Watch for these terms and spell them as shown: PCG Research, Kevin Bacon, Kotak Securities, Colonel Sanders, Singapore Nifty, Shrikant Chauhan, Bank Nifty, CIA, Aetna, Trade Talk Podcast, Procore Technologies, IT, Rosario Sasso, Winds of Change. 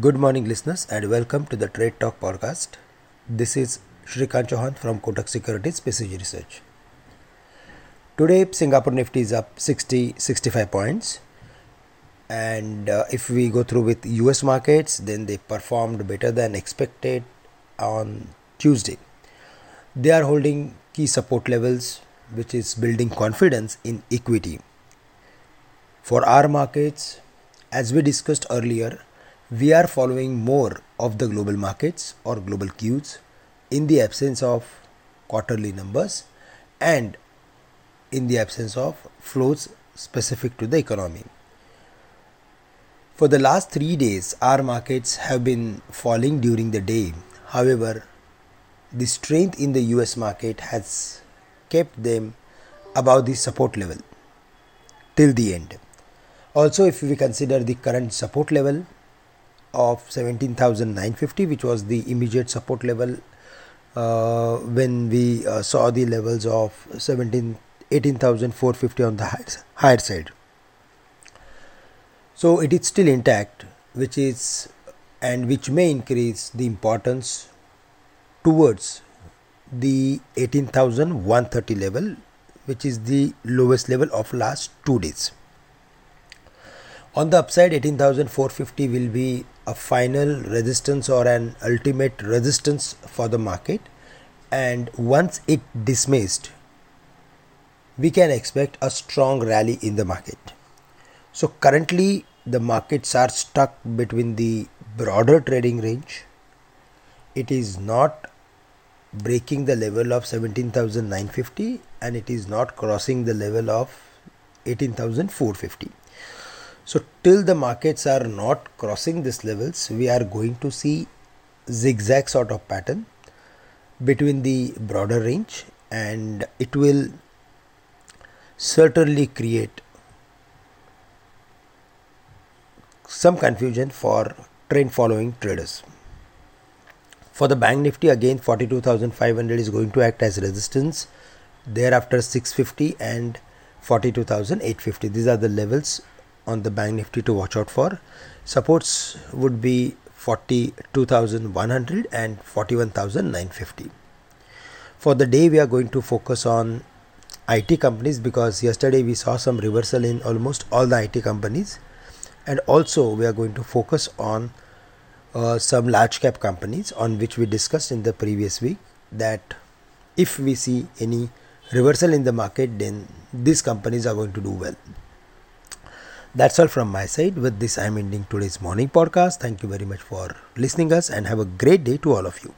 Good morning, listeners, and welcome to the Trade Talk Podcast. This is Shrikant Chauhan from Kotak Securities, PCG Research. Today, Singapore Nifty is up 65 points. And if we go through with US markets, then they performed better than expected on Tuesday. They are holding key support levels, which is building confidence in equity. For our markets, as we discussed earlier, we are following more of the global markets or global cues in the absence of quarterly numbers and in the absence of flows specific to the economy. For the last 3 days, our markets have been falling during the day. However, the strength in the US market has kept them above the support level till the end. Also, if we consider the current support level of 17,950, which was the immediate support level when we saw the levels of 18,450 on the higher side. So it is still intact, which may increase the importance towards the 18,130 level, which is the lowest level of last 2 days. On the upside, 18,450 will be a final resistance or an ultimate resistance for the market, and once it dismissed, we can expect a strong rally in the market. So currently the markets are stuck between the broader trading range. It is not breaking the level of 17,950 and it is not crossing the level of 18,450. So till the markets are not crossing these levels, we are going to see zigzag sort of pattern between the broader range, and it will certainly create some confusion for trend following traders. For the Bank Nifty, again 42,500 is going to act as resistance, thereafter 650 and 42,850. These are the levels on the Bank Nifty to watch out for. Supports would be 42,100 and 41,950. For the day, we are going to focus on IT companies, because yesterday we saw some reversal in almost all the IT companies, and also we are going to focus on some large cap companies on which we discussed in the previous week that if we see any reversal in the market, then these companies are going to do well. That's all from my side. With this, I'm ending today's morning podcast. Thank you very much for listening us, and have a great day to all of you.